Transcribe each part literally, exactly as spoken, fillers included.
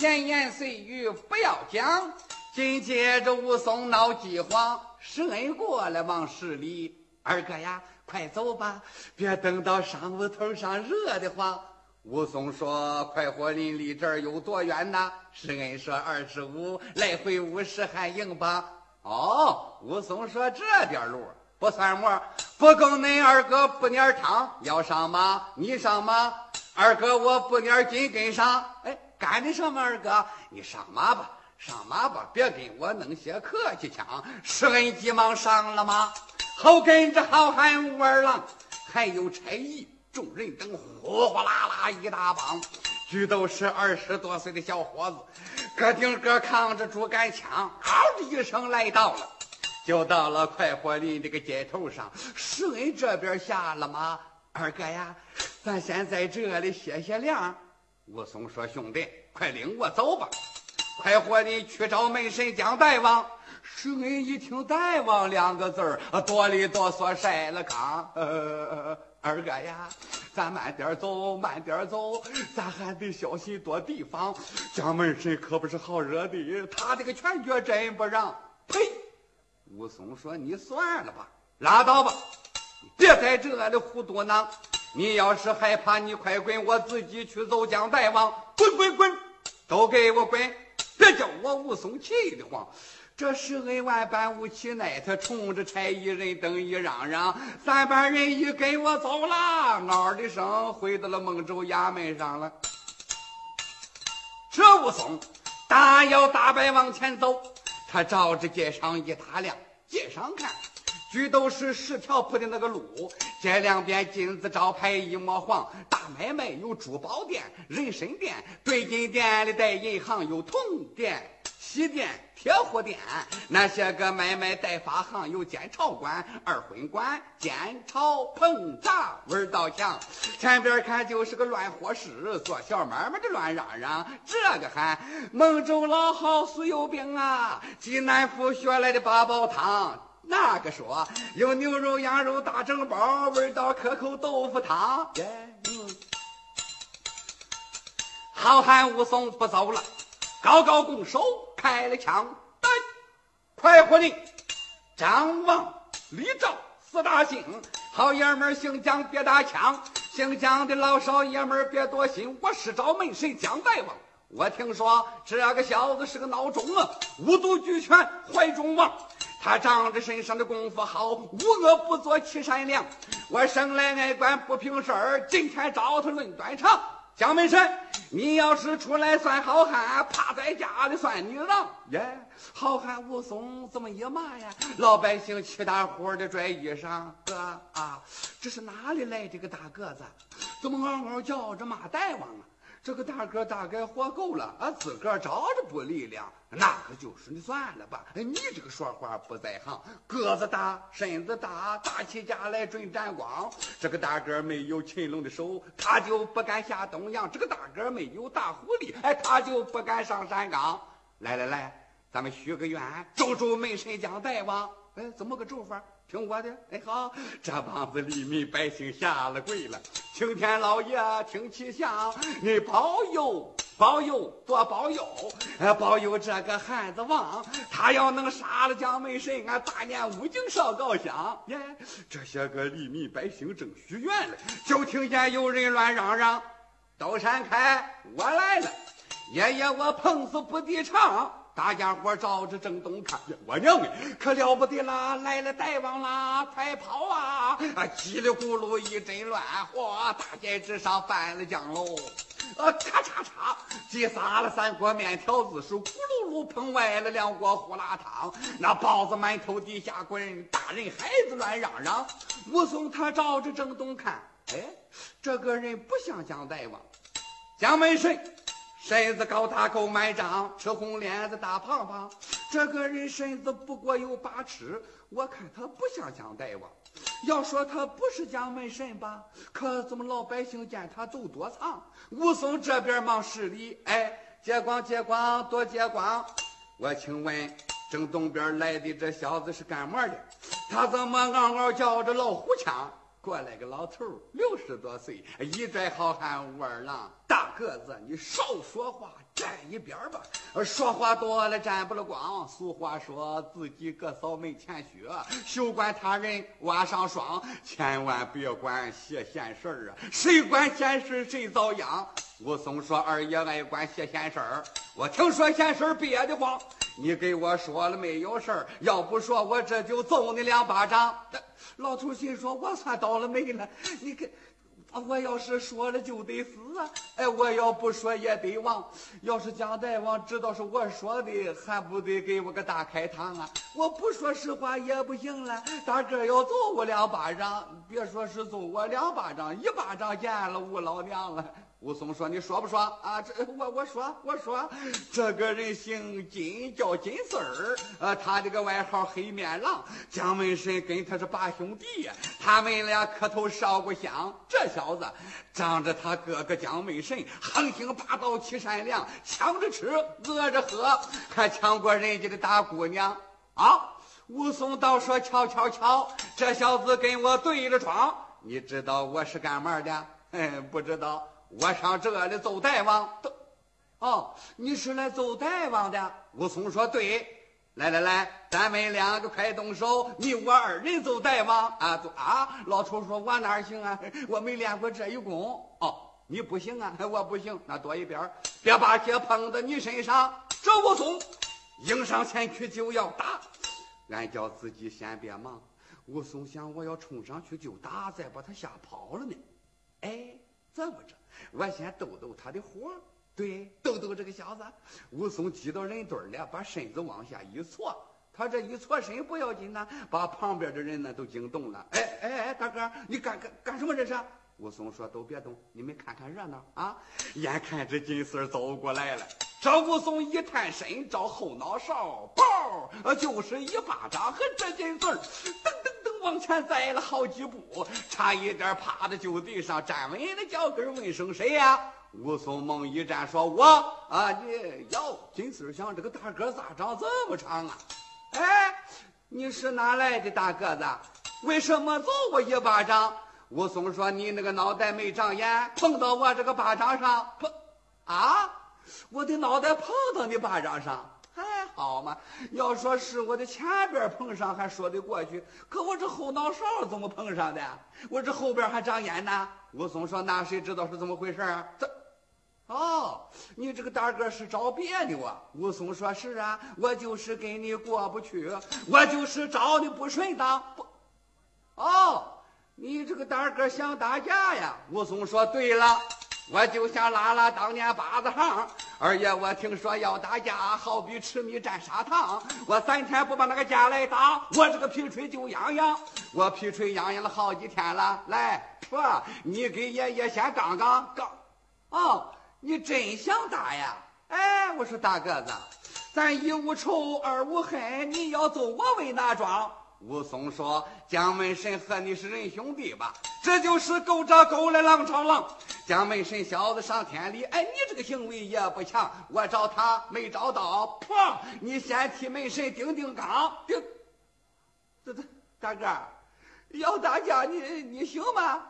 闲言碎语不要讲。紧接着武松脑饥荒，施恩过来往市里，二哥呀，快走吧，别等到晌午头上热得慌。武松说：“快活林离这儿有多远呢？”施恩说：“二十五，来回五十还硬吧。”哦，武松说：“这点路不算么？不够恁二哥不蔫汤，要上吗？你上吗？二哥我不蔫紧跟上。哎，赶得上吗？二哥，你上马吧，上马吧，别跟我弄些客气腔。”施恩急忙上了马，后跟着好汉武二郎，还有差役。众人等呼呼啦啦一大帮，俱都是二十多岁的小伙子，个顶个扛着竹竿枪，嗷的一声来到了，就到了快活林这个街头上。施恩这边下了马，二哥呀，咱先在这里歇歇凉。武松说：“兄弟，快领我走吧，快活林去找门神将大王。”施恩一听“大王”两个字儿，哆里哆嗦晒了炕。呃二哥呀，咱慢点走，慢点走，咱还得小心多提防。蒋门神可不是好惹的，他这个拳脚真不让。呸！武松说：“你算了吧，拉倒吧，别在这里胡嘟囔。你要是害怕，你快滚，我自己去走蒋大王。滚滚滚，都给我滚！别叫我武松气得慌。”这施恩万般无气馁，他冲着差役人等一嚷嚷：“三班人一跟我走啦！”嗷的一声回到了孟州衙门上了。这武松大摇大摆往前走，他照着街上一打量，街上看俱都是市票铺的那个路，这两边金字招牌一抹黄，大买卖有珠宝店、人参店、对金店里带银行有铜店、西店、铁火店，那些个买卖带发行有监钞官、二婚官、监钞碰砸味道强。前边看就是个乱货市，做小买卖的乱嚷嚷，这个喊孟州老好似有病啊，济南府学来的八宝汤，那个说有牛肉羊肉大蒸包，味道可口豆腐汤。yeah, 嗯、好汉武松不走了，高高拱手开了枪。对，快活林张望李赵四大姓，好爷们姓蒋别打枪，姓蒋的老少爷们别多心，我是找门神蒋大王。我听说这个小子是个孬种啊，五毒俱全，怀中望，他仗着身上的功夫好，无恶不作欺善良，我生来爱管不平事儿，今天找他论短长。蒋门神，你要是出来算好汉，趴在家里算女郎。耶、yeah, 好汉武松这么一骂呀，老百姓气大伙的拽衣裳。哥啊，这是哪里来这个大个子，怎么嗷嗷叫着骂大王啊？这个大哥大概活够了啊，自个儿着着不力量，那可就是你算了吧，你这个说话不在行，个子大身子大，打起架来准沾光。这个大哥没有擒龙的手，他就不敢下东洋，这个大哥没有大狐狸，哎，他就不敢上山岗。来来来，咱们许个愿，咒咒门神将大王。哎，怎么个咒法？听我的。哎，好，这帮子黎民百姓下了跪了，请天老爷听气象，你保佑保佑多保佑，保佑这个汉子王，他要能杀了蒋门神，俺大年五更烧高香。耶，这些个黎民百姓正许愿了，就听见有人乱嚷嚷：“都闪开，我来了！爷爷我碰死不地唱！”大家伙照着正东看，我娘哎，可了不得啦！来了大王啦，快跑啊！啊，叽里咕噜一阵乱，嚯，大街之上翻了江喽！啊，咔嚓嚓，挤撒了三锅面条子，是咕噜噜喷歪了两锅胡辣汤，那包子馒头地下滚，大人孩子乱嚷嚷。武松他照着正东看，哎，这个人不像蒋大王，蒋门神。身子高大够埋长，吃红脸子大胖胖，这个人身子不过有八尺，我看他不像蒋大王。要说他不是蒋门神吧，可怎么老百姓见他都躲藏。武松这边忙施礼：“哎，借光借光多借光！我请问正东边来的这小子是干嘛的？他怎么嗷嗷叫着老虎腔？”过来个老头，六十多岁，一拽好汉武二郎：“大个子，你少说话，站一边吧。说话多了沾不了光。俗话说，自己个嫂没钱学，休管他人瓦上霜。千万别管些闲事儿啊，谁管闲事谁遭殃。武松说：“二爷爱管些闲事儿，我听说闲事儿憋得慌。你给我说了没有事儿？要不说我这就揍你两巴掌。”老头心说：“我算倒了霉了，你给。”我要是说了就得死啊！哎，我要不说也得忘。要是蒋大王知道是我说的，还不得给我个大开膛啊！我不说实话也不行了，大哥要揍我两巴掌，别说是揍我两巴掌，一巴掌见了我老娘了。武松说：“你说不说啊？这我我说我说，这个人姓金，叫金丝儿，呃，他这个外号黑面狼。蒋门神跟他是八兄弟，他们俩磕头烧过香。这小子仗着他哥哥蒋门神横行霸道、欺善良，抢着吃，饿着喝，还抢过人家的大姑娘啊！”武松倒说：“瞧瞧瞧，这小子跟我对着闯。你知道我是干嘛的？嗯，不知道。”我上这里揍大王，哦，你是来揍大王的？武松说：“对，来来来，咱们两个快动手，你我二人揍大王啊！”走啊！老头说：“我哪行啊？我没练过这一功。”哦，你不行啊？我不行，那躲一边，别把鞋碰到你身上。这武松迎上前去就要打，俺叫自己先别忙。武松想：我要冲上去就打，再把他吓跑了呢。哎，这么着。我先逗逗他的火，对，逗逗这个小子。武松挤到人堆儿了，把身子往下一错。他这一错身不要紧呢，把旁边的人呢都惊动了。哎哎哎，大哥，你干干干什么这是？武松说：“都别动，你们看看热闹啊！”眼看这金丝儿走过来了，这武松一探身，找后脑勺，爆，就是一巴掌，和这金丝儿噔噔。往前栽了好几步，差一点趴在就地上，站稳了脚跟，问声：“谁呀、啊？”武松猛一站，说：“我啊！”你哟，金丝想这个大个咋长这么长啊？哎，你是哪来的大个子？为什么揍我一巴掌？武松说：“你那个脑袋没长眼，碰到我这个巴掌上，碰啊！我的脑袋碰到你巴掌上。”还好嘛，要说是我的前边碰上还说得过去，可我这后脑勺怎么碰上的？我这后边还长眼呢。武松说：“那谁知道是怎么回事啊？”这，哦，你这个大哥是找别扭啊？武松说：“是啊，我就是跟你过不去，我就是找你不顺当。”不，哦，你这个大哥想打架呀？武松说：“对了。”我就想拉拉当年八字行，二爷，我听说要打架，好比吃米蘸砂糖。我三天不把那个架来打，我这个皮锤就痒痒。我皮锤痒痒了好几天了。来，说你给爷爷先杠杠杠。哦，你真想打呀？哎，我说大个子，咱一无仇，二无恨，你要揍我为哪桩？武松说：“蒋门神和你是人兄弟吧？这就是狗找狗来，狼找狼。蒋门神小子上天理，哎，你这个行为也不强。我找他没找到，破！你先替门神顶顶缸。顶，这这大哥，要打架你你行吗？”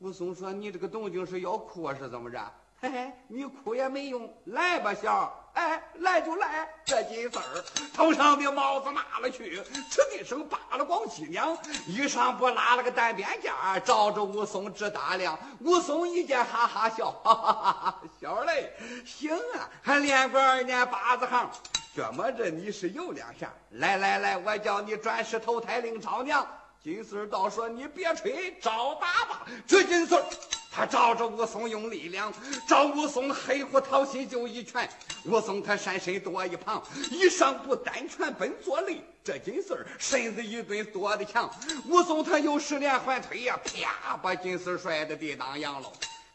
武松说：“你这个动静是要哭啊，是怎么着？嘿嘿，你哭也没用，来吧，小。”哎，来就来！这金丝儿头上的帽子拿了去，吃的一声扒了光脊梁，衣裳不拉了个单边架，照着武松直打量。武松一见，哈哈笑，哈哈哈哈小嘞，行啊，还练过二年八字行，这么着你是有两下。来来来，我叫你转世投胎领朝娘。金丝儿倒说：“你别吹，找打吧。”这金丝儿。他照着武松用力量，照武松黑虎掏心就一拳。武松他闪身躲一旁，一上步单拳奔左肋。这金丝儿身子一蹲躲得强，武松他又是连环腿呀、啊，啪把金丝儿摔得地当羊喽。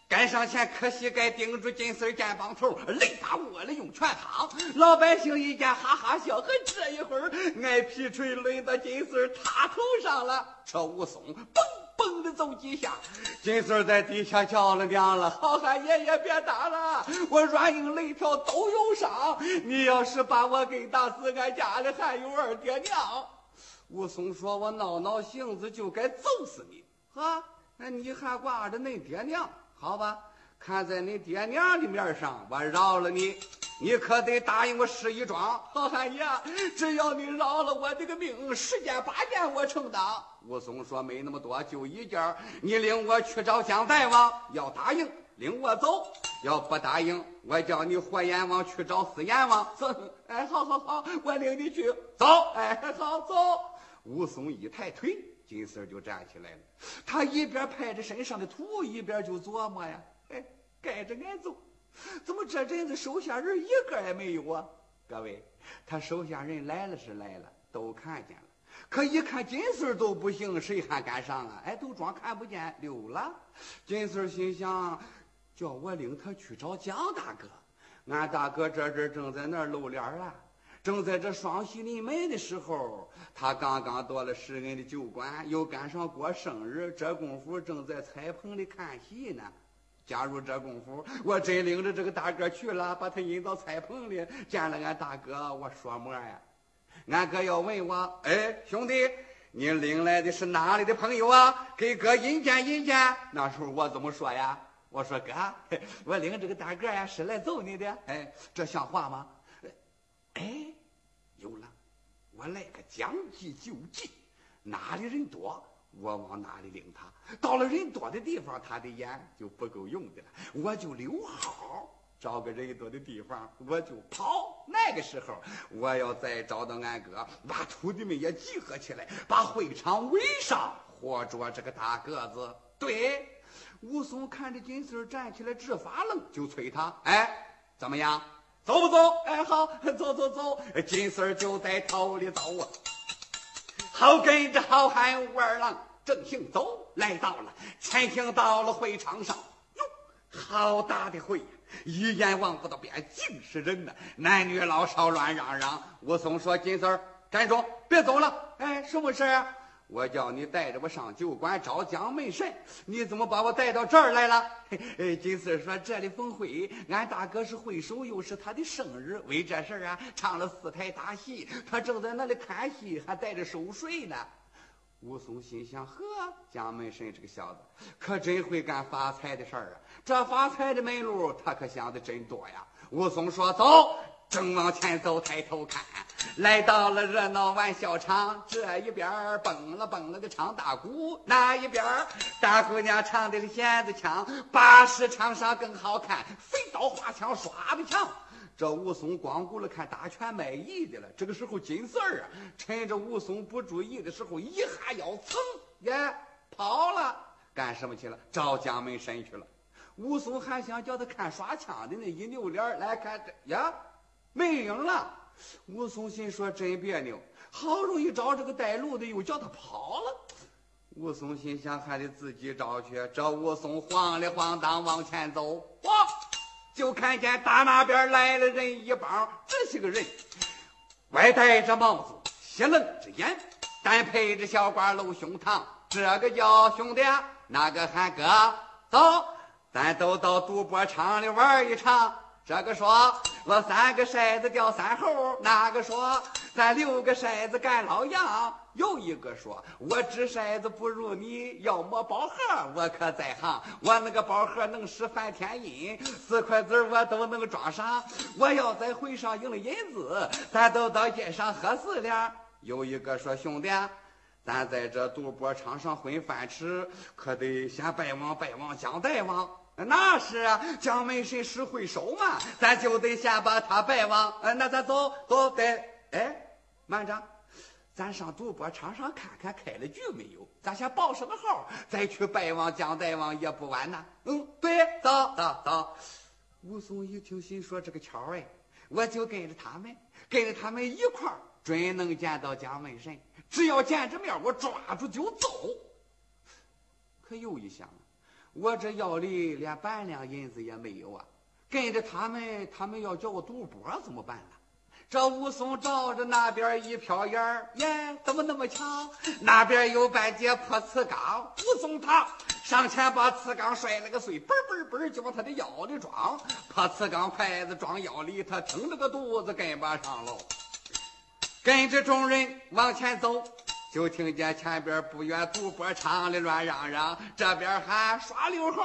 赶上前磕膝盖顶住金丝儿肩膀头，雷打我了用拳夯。老百姓一见哈哈笑，可这一会儿挨皮锤抡到金丝儿他头上了。这武松嘣。蹦的走几下，金穗在底下叫了娘了，好汉爷爷别打了，我软硬肋条都有伤，你要是把我给打死，俺家里还有二爹娘。武松说：“我闹闹性子就该揍死你啊，那你还挂着那爹娘？好吧，看在你爹娘的面上，我饶了你，你可得答应我施一桩。好汉爷，只要你饶了我这个命，十件八件我承当。武松说：“没那么多，就一件。你领我去找蒋大王，要答应领我走；要不答应，我叫你活阎王去找死阎王。”走，哎，好好好，我领你去。走，哎，好走。武松一抬腿，金丝就站起来了。他一边拍着身上的土，一边就琢磨呀。哎，该着挨揍，怎么这阵子手下人一个也没有啊？各位，他手下人来了是来了，都看见了，可一看金穗都不行，谁还敢上啊？哎，都装看不见，溜了。金穗心想，叫我领他去找蒋大哥，俺大哥这阵正在那儿露脸啊。正在这双喜临门的时候，他刚刚到了施恩的酒馆，又赶上过生日，这功夫正在彩棚里看戏呢。假如这功夫我真领着这个大哥去了，把他引到彩棚里，见了俺大哥，我说么呀？俺哥要问我，哎，兄弟，你领来的是哪里的朋友啊？给哥引荐引荐。那时候我怎么说呀？我说哥，我领这个大哥呀是来揍你的。哎，这像话吗？哎，有了，我来个将计就计，哪里人多？我往哪里领他？到了人多的地方，他的眼就不够用的了。我就留好，找个人多的地方，我就跑。那个时候，我要再找到俺哥，把徒弟们也集合起来，把会场围上，活捉这个大个子。对，武松看着金穗站起来直发愣，就催他：“哎，怎么样？走不走？”“哎，好，走走走。”金穗就在朝里走啊。好跟着好汉武二郎正行走，来到了前行，到了会场上。哟，好大的会呀！一眼望不到边，尽是人呢，男女老少乱嚷嚷。武松说：“金丝儿，站住，别走了！哎，什么事啊？我叫你带着我上酒馆找蒋门神，你怎么把我带到这儿来了？”哎，金丝说：“这里逢会，俺大哥是会首，又是他的生日，为这事儿啊，唱了四台大戏，他正在那里看戏，还带着守岁呢。”武松心想：“呵，蒋门神这个小子可真会干发财的事儿啊！这发财的门路，他可想的真多呀。”武松说：“走。”正往前走，抬头看，来到了热闹玩笑场。这一边蹦了蹦了个唱大鼓，那一边大姑娘唱的是弦子腔，八十唱上更好看，飞刀花枪耍的强。这武松光顾了看打拳卖艺的了。这个时候金穗儿啊，趁着武松不注意的时候，一哈腰，噌也跑了。干什么去了？找蒋门神去了。武松还想叫他看耍枪的呢，一扭脸来看这呀。没影了。武松心说：“真别扭，好容易找这个带路的，又叫他跑了。”武松心想：“还得自己找去。”这武松晃里晃荡往前走，哇，就看见打那边来了人一帮，这些个人，歪戴着帽子，斜楞着眼，单配着小褂露胸膛，这个叫兄弟，那个喊哥，走，咱都到赌博场里玩一场。这个说我三个筛子钓三猴，那个说咱六个筛子干老样，又一个说我掷筛子不如你，要么宝盒我可在行，我那个宝盒能使翻天印，四块子我都能装上，我要在会上赢了银子，咱都到街上喝四两。又一个说兄弟，咱在这赌博场上混饭吃，可得先拜望拜望蒋大王。那是啊，蒋门神是会首嘛，咱就得先把他拜望。呃，那咱走走得。哎，慢着，咱上赌博场上看看开了局没有，咱先报什么号，再去拜望蒋大王也不晚呐。嗯，对，走走走。武松一听心说：“这个巧哎，我就跟着他们，跟着他们一块儿，准能见到蒋门神。只要见着面，我抓住就走。”可又一想，我这腰里连半两银子也没有啊！跟着他们，他们要叫我赌博怎么办呢？这武松照着那边一瞟眼儿，耶，怎么那么强？那边有半截破瓷缸，武松他上前把瓷缸摔了个碎，嘣嘣嘣就往他的腰里装。破瓷缸筷子装腰里，他挺着个肚子跟不上喽。跟着众人往前走，就听见前边不远赌博场里乱嚷嚷，这边喊耍溜猴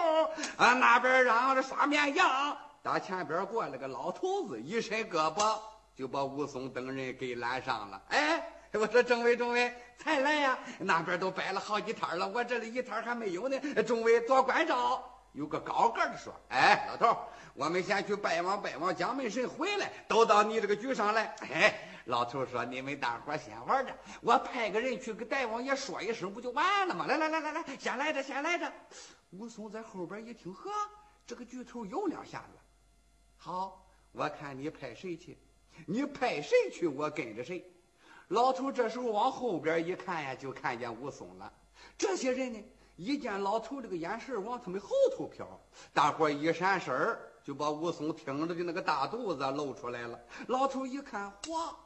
啊，那边嚷着耍绵羊。打前边过来个老头子，一伸胳膊就把武松等人给拦上了。哎，我说政委政委，才来呀、啊！那边都摆了好几摊了，我这里一摊还没有呢。政委多关照。有个高个的说：“哎，老头，我们先去拜望拜望蒋门神，回来都到你这个局上来。”哎，老头说：“你们大伙先玩着，我派个人去给大王爷说一声，不就完了吗？来来来来来，先来着，先来着。”武松在后边一听，呵，这个局头有两下子。好，我看你派谁去，你派谁去，我跟着谁。老头这时候往后边一看呀，就看见武松了。这些人呢？一见老头这个眼神往他们后头瞟，大伙一闪身儿，就把武松挺着的那个大肚子露出来了。老头一看，哇，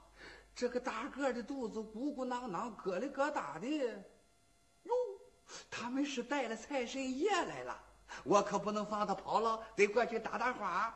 这个大个的肚子鼓鼓囊囊、疙里疙瘩的，哟，他们是带了财神爷来了，我可不能放他跑了，得过去打打话。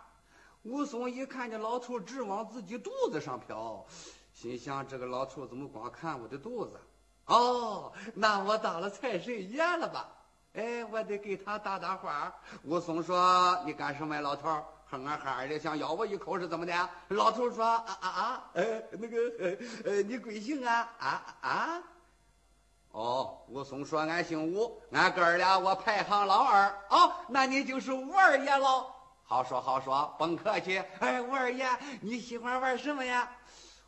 武松一看见老头直往自己肚子上瞟，心想这个老头怎么光看我的肚子？哦，那我当了财神爷了吧？哎，我得给他打打话。武松说：“你干什么呀，老头？哼啊哈的，想咬我一口是怎么的？”老头说：“啊啊啊，呃，那个呃呃，你贵姓啊？啊啊？”哦，武松说：“俺姓武，俺哥儿俩我排行老二。哦，那你就是武二爷喽。好说好说，甭客气。哎，武二爷，你喜欢玩什么呀？”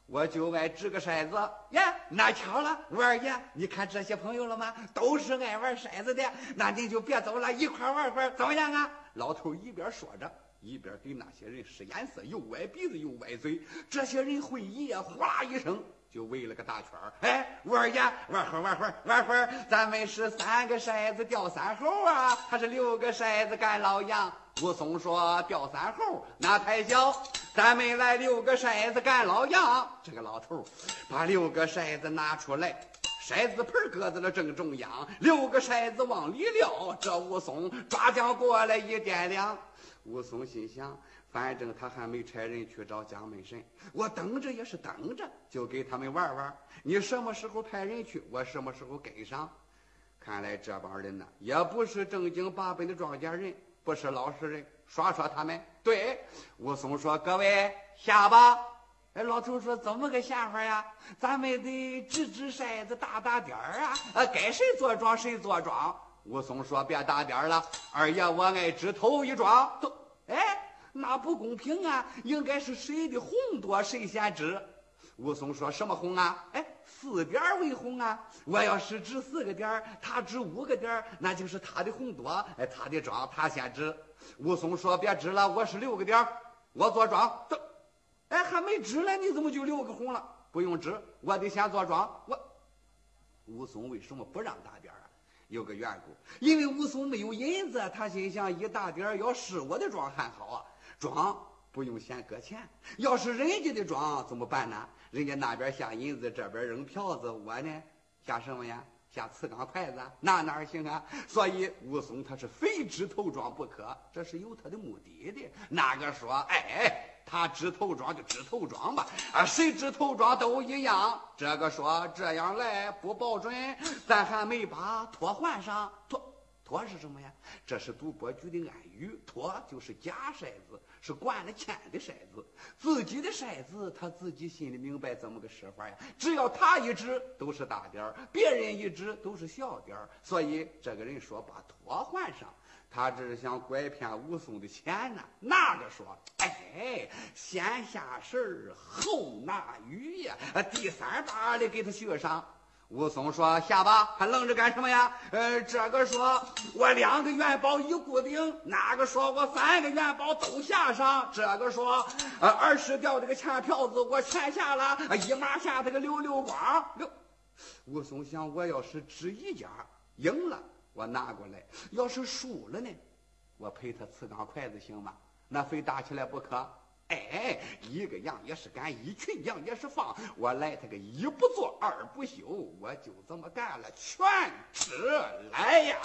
我就爱掷个骰子呀，那巧了，武二爷，你看这些朋友了吗？都是爱玩骰子的，那您就别走了，一块玩会儿，怎么样啊？老头一边说着，一边给那些人使眼色，又歪鼻子又歪嘴。这些人会意啊，呼啦一声就围了个大圈儿。哎，武二爷，玩会儿，玩会儿，玩会儿，咱们是三个骰子掉三猴啊，还是六个骰子干老羊？武松说：“掉三猴那太小，咱们来六个筛子干老羊。”这个老头把六个筛子拿出来，筛子盆搁在了正中央，六个筛子往里撂。这武松抓将过来一点凉。武松心想，反正他还没差人去找蒋门神，我等着也是等着，就给他们玩玩。你什么时候派人去，我什么时候跟上。看来这帮人呢，也不是正经八本的庄稼人。不是老实人，耍耍他们。对，武松说：“各位下吧。”哎，老头说：“怎么个下法呀？咱们得掷掷骰子，打打点儿啊！啊，该谁做庄谁做庄。”武松说：“别打点儿了，二爷我爱掷头一庄。”都，哎，那不公平啊！应该是谁的红多谁先掷。武松说：“什么红啊？哎，四点为红啊！我要是掷四个点，他掷五个点，那就是他的红多，哎，他的庄，他先掷。”武松说：“别掷了，我是六个点，我做庄。”这，哎，还没掷呢，你怎么就六个红了？不用掷，我得先做庄。我，武松为什么不让打点啊？有个缘故，因为武松没有银子，他心想一大点要是我的庄还好啊，庄不用先搁钱，要是人家的庄怎么办呢？人家那边下银子，这边扔票子，我呢下什么呀？下刺钢筷子，那哪行啊？所以武松他是非掷头庄不可，这是有他的目的的。哪个说哎他掷头庄就掷头庄吧，啊谁掷头庄都一样。这个说这样来不保准，咱还没把托换上。托托是什么呀？这是赌博局的暗语，托就是假骰子，是灌了钱的骰子。自己的骰子他自己心里明白怎么个使法呀，只要他一掷都是大点，别人一掷都是小点，所以这个人说把托换上，他这是想拐骗武松的钱呢、啊。那个说哎，先下身后拿鱼呀、啊，第三把的给他续上。武松说：“下吧，还愣着干什么呀？”呃，这个说：“我两个元宝一固定。”哪个说：“我三个元宝都下上。”这个说：“呃，二十吊这个钱票子我全下了，一马下这个溜溜光溜。”武松想：“我要是掷一家赢了，我拿过来；要是输了呢，我赔他刺钢筷子行吗？那非打起来不可。”哎，一个羊也是赶，一群羊也是放，我来他个一不做二不休，我就这么干了，全指来呀！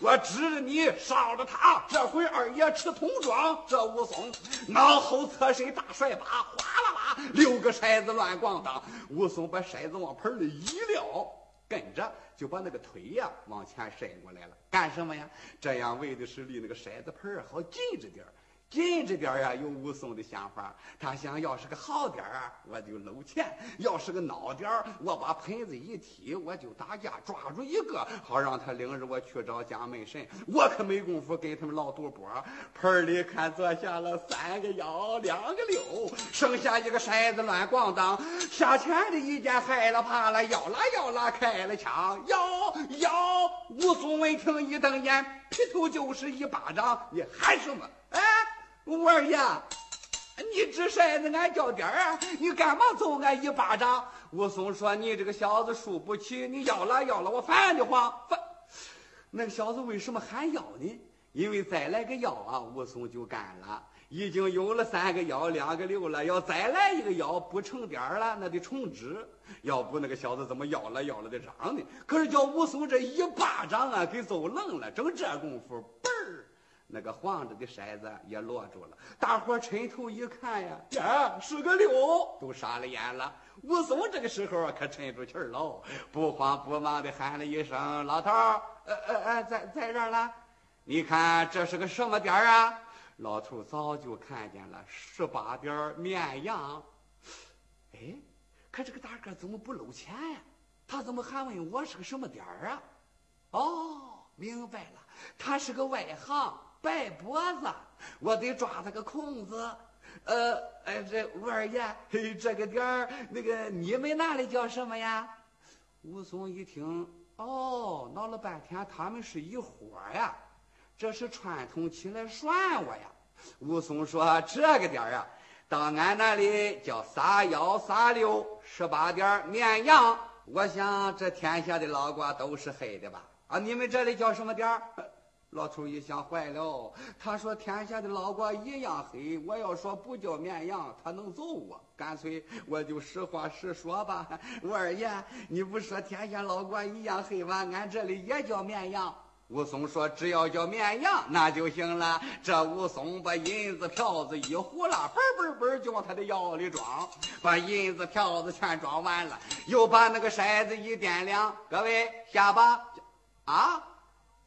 我指着你，烧着他，这回二爷吃铜庄。这武松脑后侧身大甩把，哗啦啦，六个筛子乱咣当。武松把筛子往盆里一撂，跟着就把那个腿呀、啊、往前伸过来了。干什么呀？这样为的是离那个筛子盆好近着点儿，近着点儿、啊、呀。有武松的想法，他想要是个好点儿、啊，我就搂钱；要是个孬点儿，我把盆子一提，我就打架抓住一个，好让他领着我去找贾门神。我可没功夫跟他们老赌博。盆里看坐下了三个摇，两个溜，剩下一个筛子乱逛荡。下前的一见害了怕了，要啦要啦开了枪，要要！武松闻听一瞪眼，劈头就是一巴掌。你喊什么？哎！我二爷，你掷筛子俺叫点儿，你干嘛揍俺一巴掌？武松说：“你这个小子输不起，你要了要了，我烦得慌。”烦。那个小子为什么喊要呢？因为再来个要啊，武松就干了。已经有了三个要，两个六了，要再来一个要不成点儿了，那得重掷。要不那个小子怎么要了要了的嚷呢？可是叫武松这一巴掌啊，给揍愣了。整这功夫，嘣儿。那个晃着的筛子也落住了，大伙抻头一看呀，点儿是个六，都傻了眼了。武松这个时候可抻出气儿喽，不慌不忙的喊了一声：“老头儿，呃呃呃，在在这儿了。你看这是个什么点儿啊？”老头早就看见了，十八点绵阳。哎，可这个大哥怎么不搂钱呀、啊？他怎么还问我是个什么点儿啊？哦，明白了，他是个外行。白脖子，我得抓他个空子。呃，哎，这武二爷，这个点儿，那个你们那里叫什么呀？武松一听，哦，闹了半天，他们是一伙呀，这是串通起来涮我呀。武松说：“这个点儿啊，到俺那里叫撒幺撒六，十八点绵阳。我想这天下的老瓜都是黑的吧？啊，你们这里叫什么点儿？”老头一想坏了，他说天下的老瓜一样黑，我要说不叫绵羊，他能揍我，干脆我就实话实说吧。我二爷，你不说天下老瓜一样黑吗？俺这里也叫绵羊。武松说：“只要叫绵羊那就行了。”这武松把银子票子一呼啦，嘣嘣嘣就往他的腰里装，把银子票子全装完了，又把那个筛子一点亮。各位下吧。啊，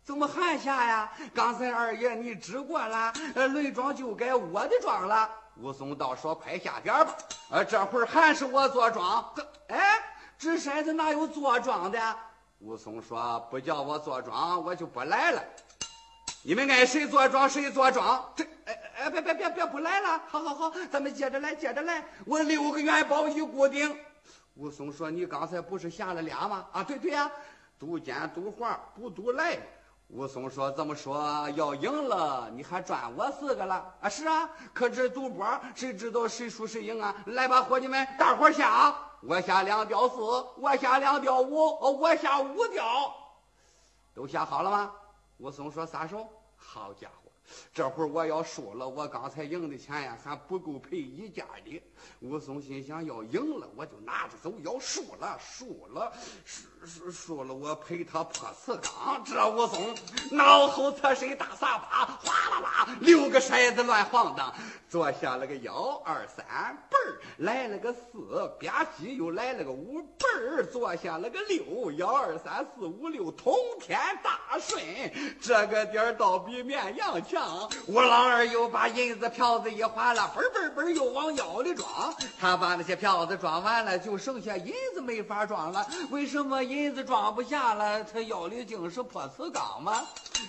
怎么还下呀？刚才二爷你指过了，呃，论庄就该我的庄了。武松道说：“快下点吧，呃，这会儿还是我做庄。”哎，掷骰子哪有做庄的？武松说：“不叫我做庄，我就不来了。你们爱谁做庄谁做庄。”这，哎哎，别别别别不来了，好好好，咱们接着来接着来。我六个元宝一固定。武松说：“你刚才不是下了俩吗？”啊，对对呀、啊，赌尖赌黄不赌来。武松说：“这么说要赢了你还赚我四个了啊？”“是啊，可这赌博谁知道谁输谁赢啊？”“来吧，伙计们，大伙下。我下两吊四，我下两吊五，我下五吊。”“都下好了吗？”武松说：“撒手。”“好家伙，这会儿我要输了，我刚才赢的钱呀还不够赔一家的。”武松心想，要赢了我就拿着走，要输了输了输输输了我陪他破瓷缸。这武松脑后侧身大撒把，哗啦啦六个筛子乱晃荡，坐下了个幺二三，倍儿来了个四，吧唧又来了个五，倍儿坐下了个六，幺二三四五六，通天大顺。这个点儿倒比绵阳强。我老二又把银子票子一划了，嘣嘣嘣又往腰里装。他把那些票子装完了，就剩下银子没法装了。为什么银子装不下了？他腰里竟是破瓷缸吗？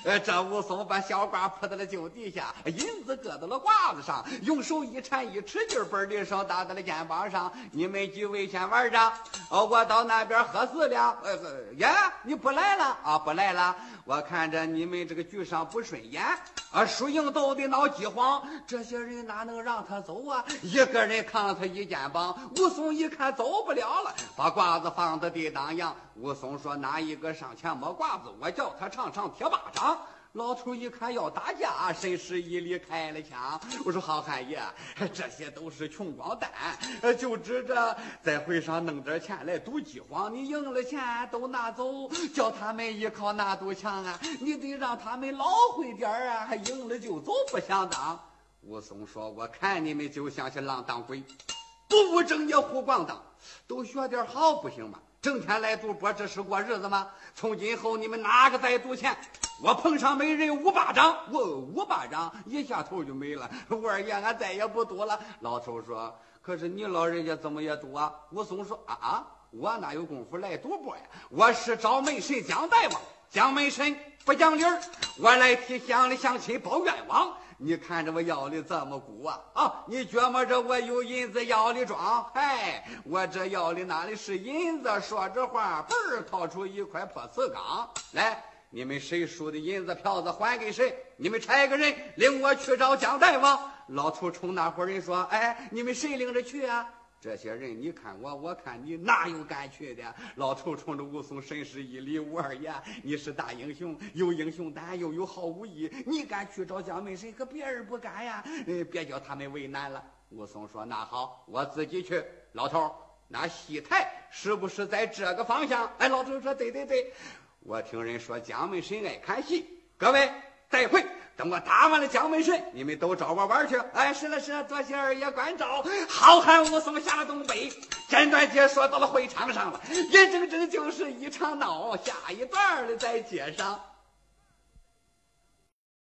呃，这武松把小瓜扑到了酒地下，银子搁到了褂子上，用手一缠一吃劲，嘣的一声打到了肩膀上。“你们几位先玩着，哦，我到那边喝四两。”“呃，爷，你不来了啊？”“不来了，我看着你们这个局上不顺眼。”啊，输赢都得闹饥荒，这些人哪能让他走啊？一个人扛了他一肩膀。武松一看走不了了，把褂子放到地当阳。武松说：“拿一个上前摸褂子，我叫他唱唱铁巴掌。”老头一看要打架，深施一礼，开了枪。我说：“好汉爷，这些都是穷光蛋，就指着在会上弄点钱来赌饥荒。你赢了钱都拿走，叫他们依靠哪堵墙啊？你得让他们老会点儿啊，还赢了就走不想当。”武松说：“我看你们就像些浪荡鬼，不务正业胡逛荡，都学点好不行吗？”整天来赌博，这是过日子吗？从今后你们哪个再赌钱，我碰上每人五巴掌，我五巴掌一下头就没了。我二爷，俺再也不赌了。老头说：“可是你老人家怎么也赌啊？”武松说：“啊啊，我哪有功夫来赌博呀？我是找门神蒋大王，蒋门神不讲理儿，我来替乡里乡亲报冤枉。”你看着我腰里这么鼓啊啊！你觉摸着我有银子腰里装，哎，我这腰里哪里是银子？说着话，嘣儿掏出一块破瓷缸来。你们谁输的银子票子还给谁？你们差个人领我去找蒋大王。老头冲那伙人说：“哎，你们谁领着去啊？”这些人，你看我，我看你，哪有敢去的？老头冲着武松深施一礼：“武二爷，你是大英雄，有英雄胆，又有好武艺，你敢去找蒋门神，可别人不敢呀！呃，别叫他们为难了。”武松说：“那好，我自己去。”老头，那西台是不是在这个方向？哎，老头说：“对对对，我听人说蒋门神爱看戏。各位，再会。”等我打完了蒋门神，你们都找我玩去。哎，是了是了，多谢二爷关照。好汉武松下了东北，简短解说到了会场上了，眼睁睁就是一场闹，下一段的在街上。